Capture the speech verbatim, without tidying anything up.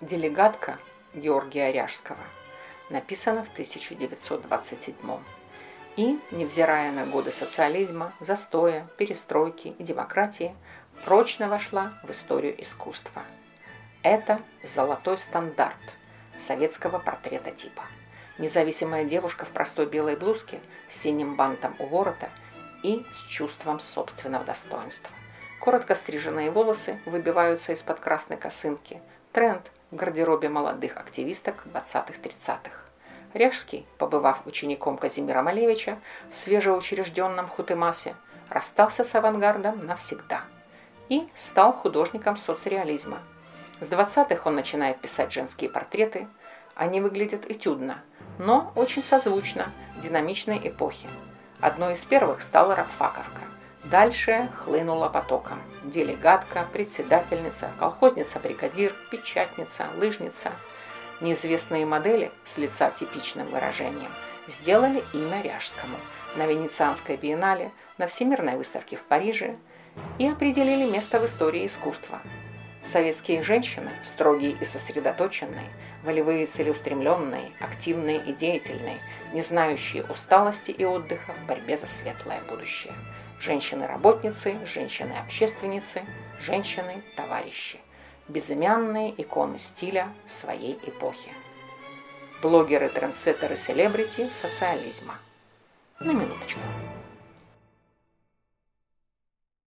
Делегатка Георгия Ряжского, написана в тысяча девятьсот двадцать седьмом. И, невзирая на годы социализма, застоя, перестройки и демократии, прочно вошла в историю искусства. Это золотой стандарт советского портрета типа. Независимая девушка в простой белой блузке с синим бантом у ворота и с чувством собственного достоинства. Коротко стриженные волосы выбиваются из-под красной косынки. Тренд в гардеробе молодых активисток двадцатых-тридцатых. Ряжский, побывав учеником Казимира Малевича в свежеучрежденном ВХУТЕМАСе, расстался с авангардом навсегда и стал художником соцреализма. С двадцатых он начинает писать женские портреты. Они выглядят этюдно, но очень созвучно динамичной эпохе. Одной из первых стала Рабфаковка. Дальше хлынула потоком. Делегатка, Председательница, Колхозница-бригадир, Печатница, Лыжница. Неизвестные модели с лица типичным выражением сделали имя Ряжскому на Венецианской биеннале, на Всемирной выставке в Париже и определили место в истории искусства. Советские женщины, строгие и сосредоточенные, волевые и целеустремленные, активные и деятельные, не знающие усталости и отдыха в борьбе за светлое будущее. Женщины-работницы, женщины-общественницы, женщины-товарищи. Безымянные иконы стиля своей эпохи. Блогеры, трендсеттеры, селебрити социализма. На минуточку.